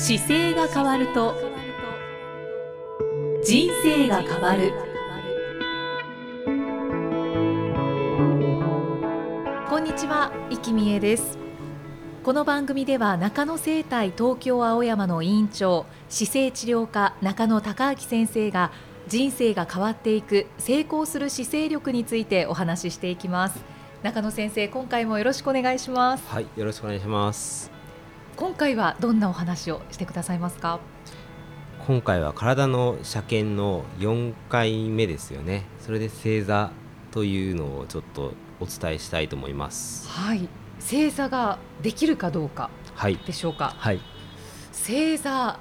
姿勢が変わると人生が変わる。こんにちは、生きみえです。この番組では中野生態東京青山の院長、姿勢治療科中野孝明先生が人生が変わっていく成功する姿勢力についてお話ししていきます。中野先生、今回もよろしくお願いします。はい、よろしくお願いします。今回はどんなお話をしてくださいますか？今回は体の車検の4回目ですよね。それで正座というのをちょっとお伝えしたいと思います。はい、正座ができるかどうかでしょうか。はいはい、正座、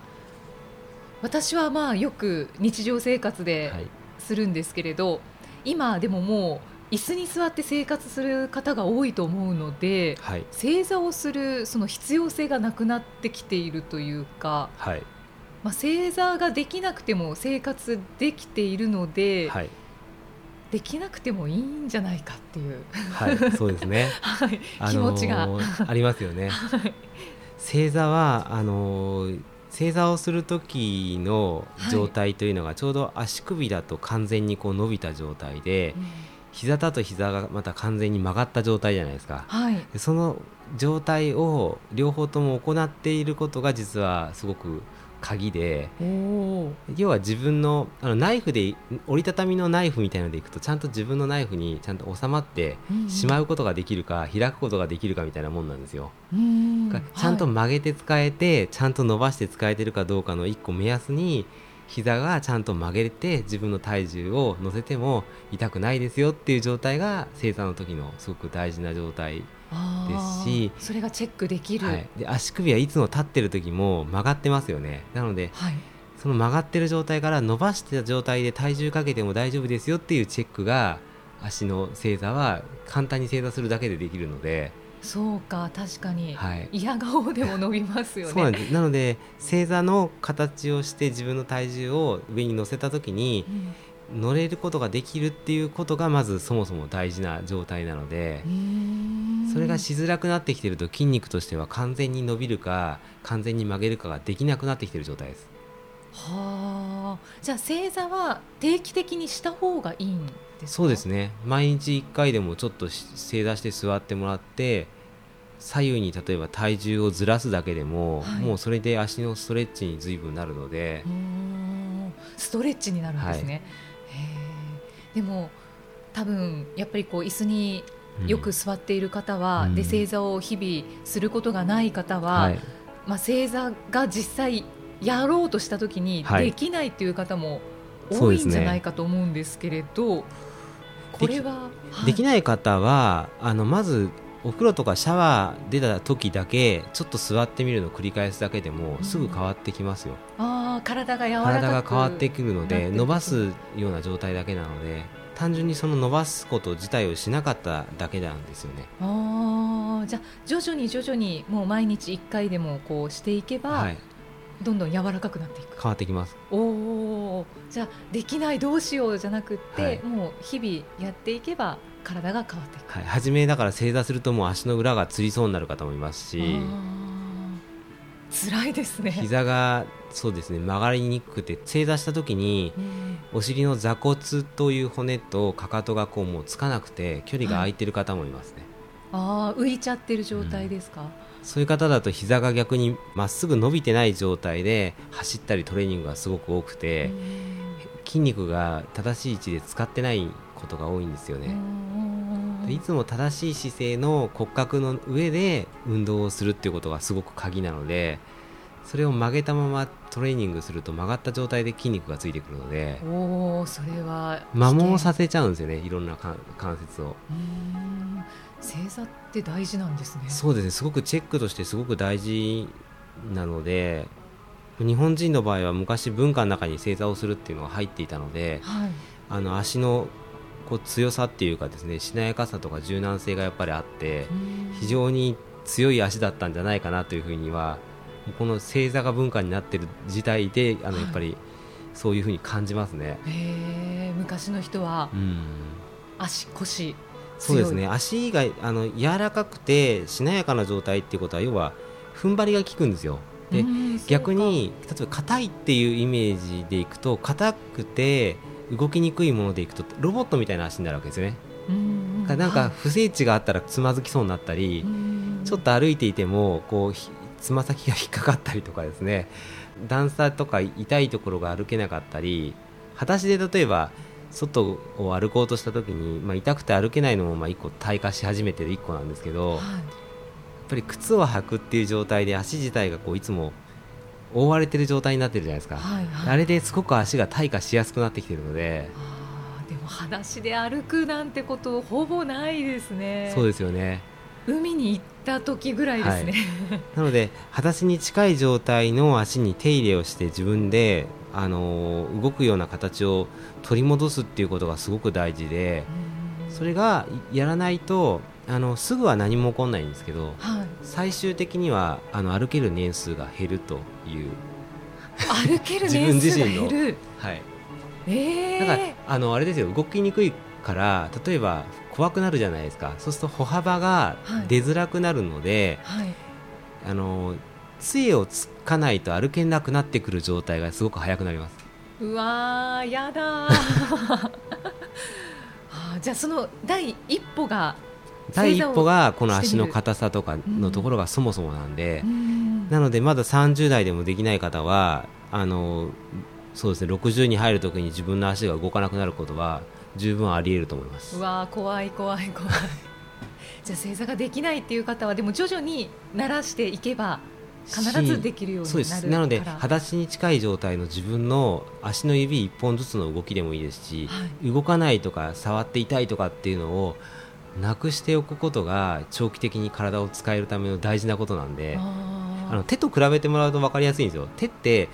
私はよく日常生活でするんですけれど、今でももう椅子に座って生活する方が多いと思うので、正座をするその必要性がなくなってきているというか、正座ができなくても生活できているので、できなくてもいいんじゃないかっていう、そうですね、気持ちがありますよね。正座は正座をする時の状態というのがちょうど足首だと完全にこう伸びた状態で、膝だと膝がまた完全に曲がった状態じゃないですか。その状態を両方とも行っていることが実はすごく鍵で、要は自分の、ナイフで折りたたみのナイフみたいなのでいくと、ちゃんと自分のナイフにちゃんと収まってしまうことができるか、開くことができるかみたいなもんなんですよ。ちゃんと曲げて使えて、ちゃんと伸ばして使えてるかどうかの一個目安に、膝がちゃんと曲げて自分の体重を乗せても痛くないですよっていう状態が正座の時のすごく大事な状態ですし、それがチェックできる。で、足首はいつも立ってる時も曲がってますよね。なので、その曲がってる状態から伸ばした状態で体重かけても大丈夫ですよっていうチェックが、足の正座は簡単に正座するだけでできるので。そうか、確かに、嫌顔でも伸びますよね。そうなんです。なので正座の形をして自分の体重を上に乗せた時に、乗れることができるっていうことがまずそもそも大事な状態なので、それがしづらくなってきてると、筋肉としては完全に伸びるか完全に曲げるかができなくなってきてる状態です。はあ、じゃあ正座は定期的にした方がいいんですか？そうですね、毎日1回でもちょっと正座して座ってもらって、左右に例えば体重をずらすだけでも、もうそれで足のストレッチに随分なるので。ストレッチになるんですね。でも多分やっぱりこう椅子によく座っている方は、で正座を日々することがない方は、正座が実際やろうとした時にできないという方も多いんじゃないかと思うんですけれど、これはできない方は、まずお風呂とかシャワー出た時だけちょっと座ってみるのを繰り返すだけでもすぐ変わってきますよ。体が柔らかく、体が変わってくるので、伸ばすような状態だけなので、単純にその伸ばすこと自体をしなかっただけなんですよね。じゃあ徐々にもう毎日1回でもこうしていけば、どんどん柔らかくなっていく、変わってきます。じゃあできないどうしようじゃなくって、もう日々やっていけば体が変わっていく。初めだから正座するともう足の裏がつりそうになる方もいますし、辛いですね。膝がそうですね、曲がりにくくて、正座した時にお尻の座骨という骨とかかとがこうもうつかなくて距離が空いてる方もいますね。浮いちゃってる状態ですか？そういう方だと膝が逆にまっすぐ伸びてない状態で走ったりトレーニングがすごく多くて、筋肉が正しい位置で使ってないことが多いんですよね。いつも正しい姿勢の骨格の上で運動をするっていうことがすごく鍵なので、それを曲げたままトレーニングすると曲がった状態で筋肉がついてくるので、それは摩耗させちゃうんですよね、いろんな関節を。正座って大事なんですね。そうですね、すごくチェックとしてすごく大事なので、日本人の場合は昔文化の中に正座をするっていうのが入っていたので、足のこう強さっていうかですね、しなやかさとか柔軟性がやっぱりあって、非常に強い足だったんじゃないかなというふうには、この正座が文化になっている時代で、やっぱりそういうふうに感じますね。昔の人は足腰強い。そうですね、足が柔らかくてしなやかな状態っていうことは、要は踏ん張りが効くんですよ。で逆に例えば硬いっていうイメージでいくと、硬くて動きにくいものでいくとロボットみたいな足になるわけですよね。だからなんか不整地があったらつまずきそうになったり、ちょっと歩いていてもこうつま先が引っかかったりとかですね、段差とか痛いところが歩けなかったり、裸足で例えば外を歩こうとした時に、まあ、痛くて歩けないのもまあ一個退化し始めてる一個なんですけど、はい、やっぱり靴を履くっていう状態で足自体がこういつも覆われてる状態になってるじゃないですか、はいはい、あれですごく足が退化しやすくなってきてるので、あでも裸足で歩くなんてことほぼないですね。そうですよね。海に行った時ぐらいですね、はい、なので裸足に近い状態の足に手入れをして自分で動くような形を取り戻すっていうことがすごく大事で、それがやらないとすぐは何も起こらないんですけど、はい、最終的には歩ける年数が減るという歩ける年数が減る自分自身の、はいだからあれですよ、動きにくいから例えば怖くなるじゃないですか。そうすると歩幅が出づらくなるので、はいはい、杖をつかないと歩けなくなってくる状態がすごく早くなります。うわーやだーじゃあその第一歩がこの足の硬さとかのところがそもそもなんで、なのでまだ30代でもできない方はそうですね、60に入るときに自分の足が動かなくなることは十分あり得ると思います。うわー怖いじゃあ正座ができないっていう方はでも徐々に慣らしていけば必ずできるようになるから。そうです。なので裸足に近い状態の自分の足の指1本ずつの動きでもいいですし、はい、動かないとか触って痛いとかっていうのをなくしておくことが長期的に体を使えるための大事なことなんで、手と比べてもらうと分かりやすいんですよ。手って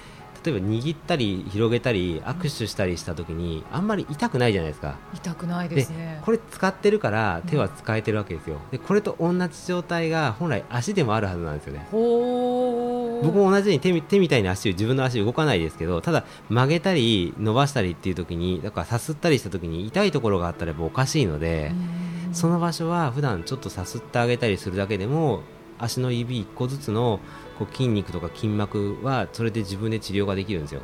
例えば握ったり広げたり握手したりした時にあんまり痛くないじゃないですか。痛くないですね。でこれ使ってるから手は使えてるわけですよ、でこれと同じ状態が本来足でもあるはずなんですよね。ほー僕も同じように 手みたいに自分の足動かないですけど、ただ曲げたり伸ばしたりっていう時にだからさすったりした時に痛いところがあったらやっぱおかしいので、その場所は普段ちょっとさすってあげたりするだけでも足の指1個ずつのこう筋肉とか筋膜はそれで自分で治療ができるんですよ。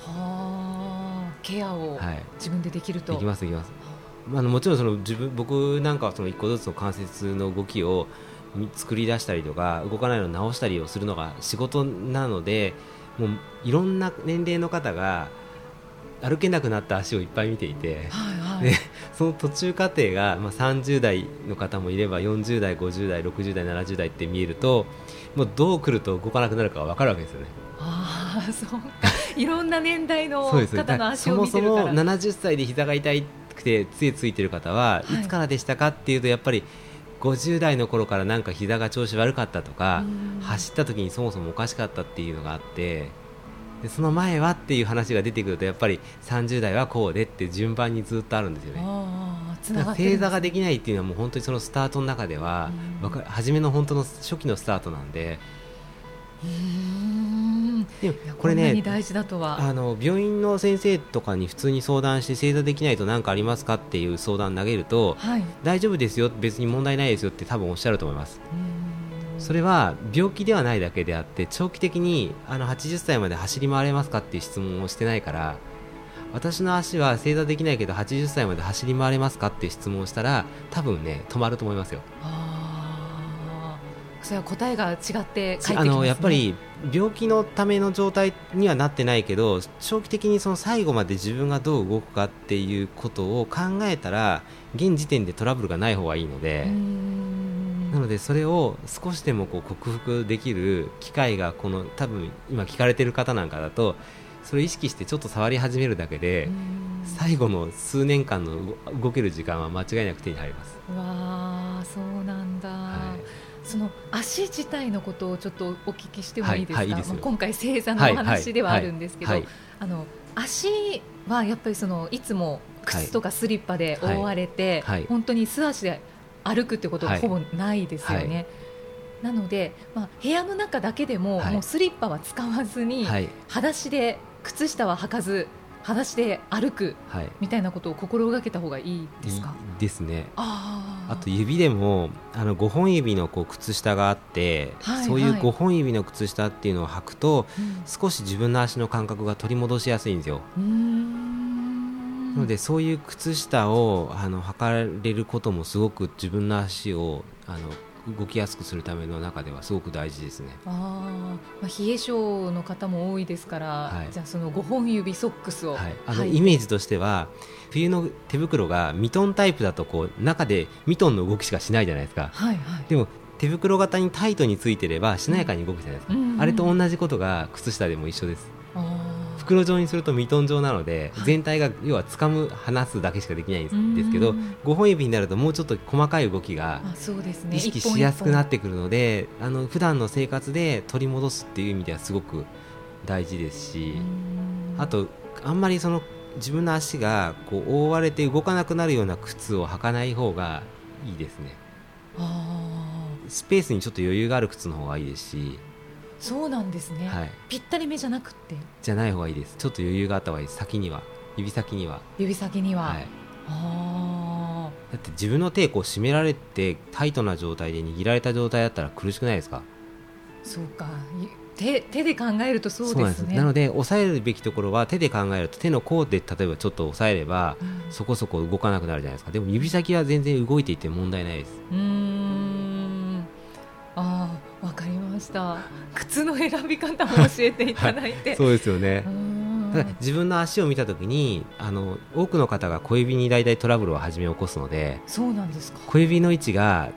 はあ、ケアを自分でできると、はい、できます、もちろんその僕なんかはその1個ずつの関節の動きを作り出したりとか動かないのを直したりをするのが仕事なので、もういろんな年齢の方が歩けなくなった足をいっぱい見ていて、はいはい、でその途中過程が、30代の方もいれば40代50代60代70代って見えるともうどう来ると動かなくなるかが分かるわけですよね。ああ、そうかいろんな年代の方の足を見てるから。そもそも70歳で膝が痛くて杖ついてる方はいつからでしたかっていうと、やっぱり50代の頃からなんか膝が調子悪かったとか、走った時にそもそもおかしかったっていうのがあって、でその前はっていう話が出てくるとやっぱり30代はこうでって順番にずっとあるんですよね。だから正座ができないっていうのはもう本当にそのスタートの中では初めの本当の初期のスタートなんで、でもこれね、こんなに大事だとは病院の先生とかに普通に相談して正座できないと何かありますかっていう相談投げると、はい、大丈夫ですよ別に問題ないですよって多分おっしゃると思います。それは病気ではないだけであって、長期的に80歳まで走り回れますかっていう質問をしてないから、私の足は正座できないけど80歳まで走り回れますかっていう質問をしたら多分ね止まると思いますよ。あそれは答えが違って返ってきますね。やっぱり病気のための状態にはなってないけど、長期的にその最後まで自分がどう動くかっていうことを考えたら現時点でトラブルがない方がいいので、なのでそれを少しでもこう克服できる機会がこの多分今聞かれてる方なんかだと、それを意識してちょっと触り始めるだけで最後の数年間の動ける時間は間違いなく手に入ります。わあ、そうなんだ、はい、その足自体のことをちょっとお聞きしてもいいですか、はいはい、いいですよ。今回正座のお話ではあるんですけど、足はやっぱりいつも靴とかスリッパで覆われて、はいはいはい、本当に素足で歩くってことはほぼないですよね、はいはい、なので、部屋の中だけでも、もうスリッパは使わずに、はい、裸足で靴下は履かず裸足で歩くみたいなことを心がけた方がいいですか、はい、ですね。ああと指でも5本指のこう靴下があって、はいはい、そういう5本指の靴下っていうのを履くと、うん、少し自分の足の感覚が取り戻しやすいんですよ。なのでそういう靴下を履かれることもすごく自分の足を動きやすくするための中ではすごく大事ですね。まあ、冷え性の方も多いですから、はい、じゃあその5本指ソックスを、はい、イメージとしては冬の手袋がミトンタイプだとこう中でミトンの動きしかしないじゃないですか、はいはい、でも手袋型にタイトについてればしなやかに動くじゃないですか、うんうんうん、あれと同じことが靴下でも一緒です。袋状にするとミトン状なので、はい、全体が要は掴む離すだけしかできないんですけど、5本指になるともうちょっと細かい動きが意識しやすくなってくるので、普段の生活で取り戻すっていう意味ではすごく大事ですし、あとあんまりその自分の足がこう覆われて動かなくなるような靴を履かない方がいいですね。スペースにちょっと余裕がある靴の方がいいですし。そうなんですね、はい、ぴったり目じゃなくってじゃない方がいいです。ちょっと余裕があった方がいいです。先には指先には、はい、だって自分の手をこう締められてタイトな状態で握られた状態だったら苦しくないですか。そうか、手で考えるとそうですね。そうなんです。なので抑えるべきところは手で考えると手の甲で例えばちょっと押さえれば、うん、そこそこ動かなくなるじゃないですか。でも指先は全然動いていて問題ないです。わかりました。靴の選び方も教えていただいて、はい、そうですよね。ただ自分の足を見たときに多くの方が小指に大体トラブルを始め起こすので。そうなんですか。小指の位置が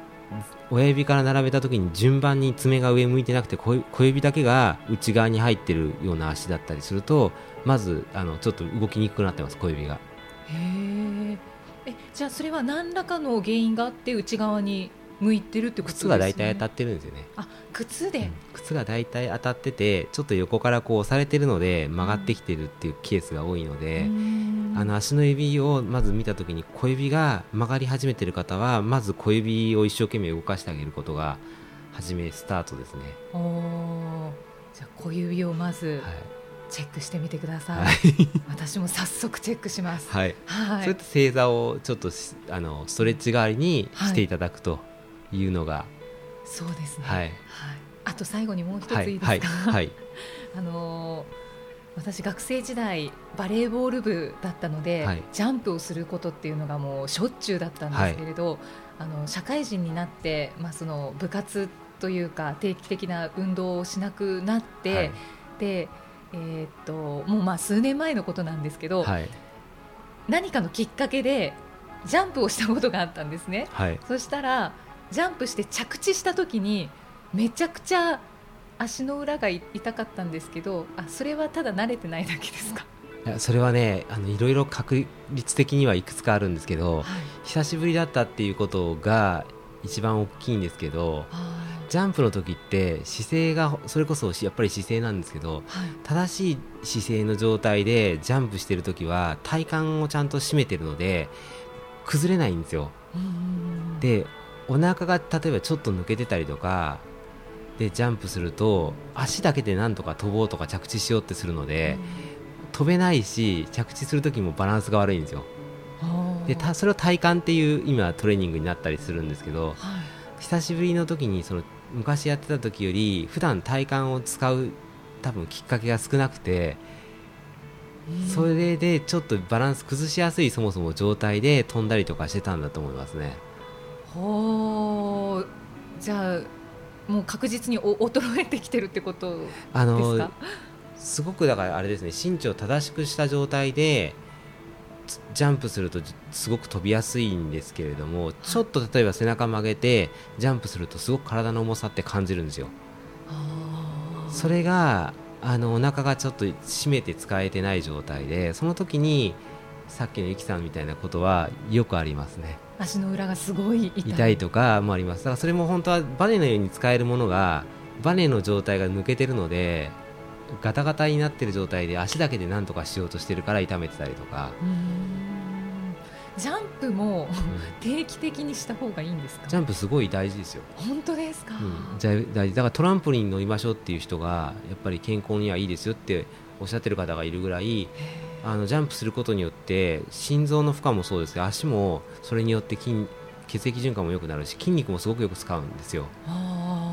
親指から並べたときに順番に爪が上向いてなくて小指だけが内側に入っているような足だったりするとまずちょっと動きにくくなってます、小指が。へえ。じゃあそれは何らかの原因があって内側に向いてるってことですね。靴が大体当たってるんですよね。あ、靴で、うん、靴が大体当たっててちょっと横からこう押されてるので曲がってきてるっていうケースが多いので、足の指をまず見たときに小指が曲がり始めてる方はまず小指を一生懸命動かしてあげることが初めスタートですね。じゃあ小指をまず、はい、チェックしてみてください、はい、私も早速チェックします、はいはい、それと正座をちょっとストレッチ代わりにしていただくというのが、はい、そうですね、はいはい、あと最後にもう一ついいですか、はいはいはい、私学生時代バレーボール部だったので、はい、ジャンプをすることっていうのがもうしょっちゅうだったんですけれど、はい、社会人になって、まあ、その部活というか定期的な運動をしなくなって、はい、でもうまあ数年前のことなんですけど、はい、何かのきっかけでジャンプをしたことがあったんですね、はい、そしたらジャンプして着地した時にめちゃくちゃ足の裏が痛かったんですけど、それはただ慣れてないだけですか。いや、それはねいろいろ確率的にはいくつかあるんですけど、はい、久しぶりだったっていうことが一番大きいんですけど、ジャンプの時って姿勢がそれこそやっぱり姿勢なんですけど、はい、正しい姿勢の状態でジャンプしてる時は体幹をちゃんと締めてるので崩れないんですよ。でお腹が例えばちょっと抜けてたりとかでジャンプすると足だけでなんとか飛ぼうとか着地しようってするので飛べないし着地する時もバランスが悪いんですよ。でそれを体幹っていう今トレーニングになったりするんですけど、はい、久しぶりの時に昔やってた時より普段体幹を使う多分きっかけが少なくて、それでちょっとバランス崩しやすいそもそも状態で飛んだりとかしてたんだと思いますね。じゃあもう確実に衰えてきてるってことですか。すごくだからあれですね、身長を正しくした状態でジャンプするとすごく飛びやすいんですけれども、ちょっと例えば背中曲げてジャンプするとすごく体の重さって感じるんですよ。それがお腹がちょっと締めて使えてない状態で、その時にさっきのゆきさんみたいなことはよくありますね。足の裏がすごい痛いとかもあります。だからそれも本当はバネのように使えるものがバネの状態が抜けてるのでガタガタになってる状態で足だけで何とかしようとしてるから痛めてたりとか。ジャンプも定期的にした方がいいんですか。ジャンプすごい大事ですよ。本当ですか。大事だからトランポリン乗りましょうっていう人がやっぱり健康にはいいですよっておっしゃってる方がいるぐらい、ジャンプすることによって心臓の負荷もそうですけど足もそれによって血液循環も良くなるし筋肉もすごくよく使うんですよ。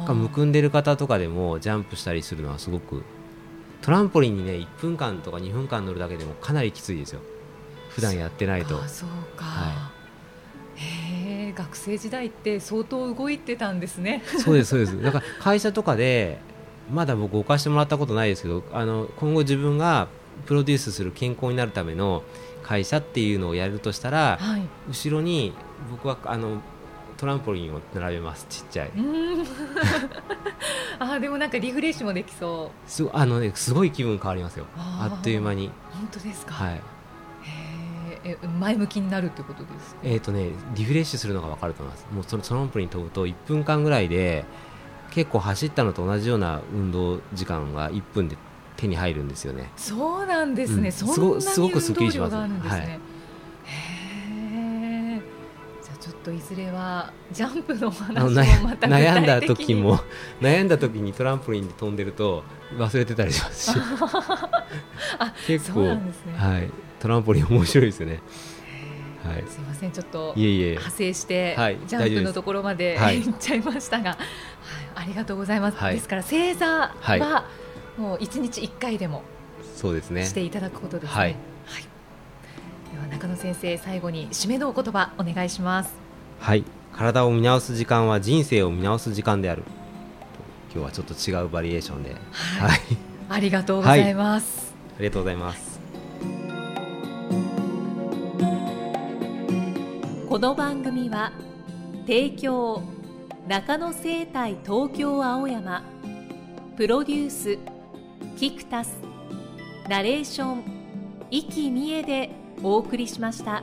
むくんでる方とかでもジャンプしたりするのはすごく、トランポリンにね1分間とか2分間乗るだけでもかなりきついですよ、普段やってないと。そうか、はい、学生時代って相当動いてたんですね。そうですそうです。だから会社とかでまだ僕お貸してもらったことないですけど、今後自分がプロデュースする健康になるための会社っていうのをやるとしたら、はい、後ろに僕はトランポリンを並べます、ちっちゃい。あ、でもなんかリフレッシュもできそう。ね、すごい気分変わりますよ、あっという間に。本当ですか。はい、前向きになるってことですか。リフレッシュするのが分かると思います。もうトランポリン飛ぶと1分間ぐらいで結構走ったのと同じような運動時間が1分で手に入るんですよね。そうなんですね、うん、そんなに運動量があるんですね。はい、じゃあちょっといずれはジャンプのお話もまた具体的に悩んだ時にトランポリンで飛んでると忘れてたりしますし。あ、結構そうなんですね。はい、トランポリン面白いですよね。はい、すいません、ちょっと派生してジャンプのところまで行っちゃいましたが、はいはい、ありがとうございます。はい、ですから正座は、はい、もう1日1回でもしていただくことですね。はいはい、では中野先生、最後に締めのお言葉お願いします。はい、体を見直す時間は人生を見直す時間である。今日はちょっと違うバリエーションで、はいはい、ありがとうございます。はい、ありがとうございます。はい、この番組は提供中野生態東京青山、プロデュースキクタス、ナレーション生きみえでお送りしました。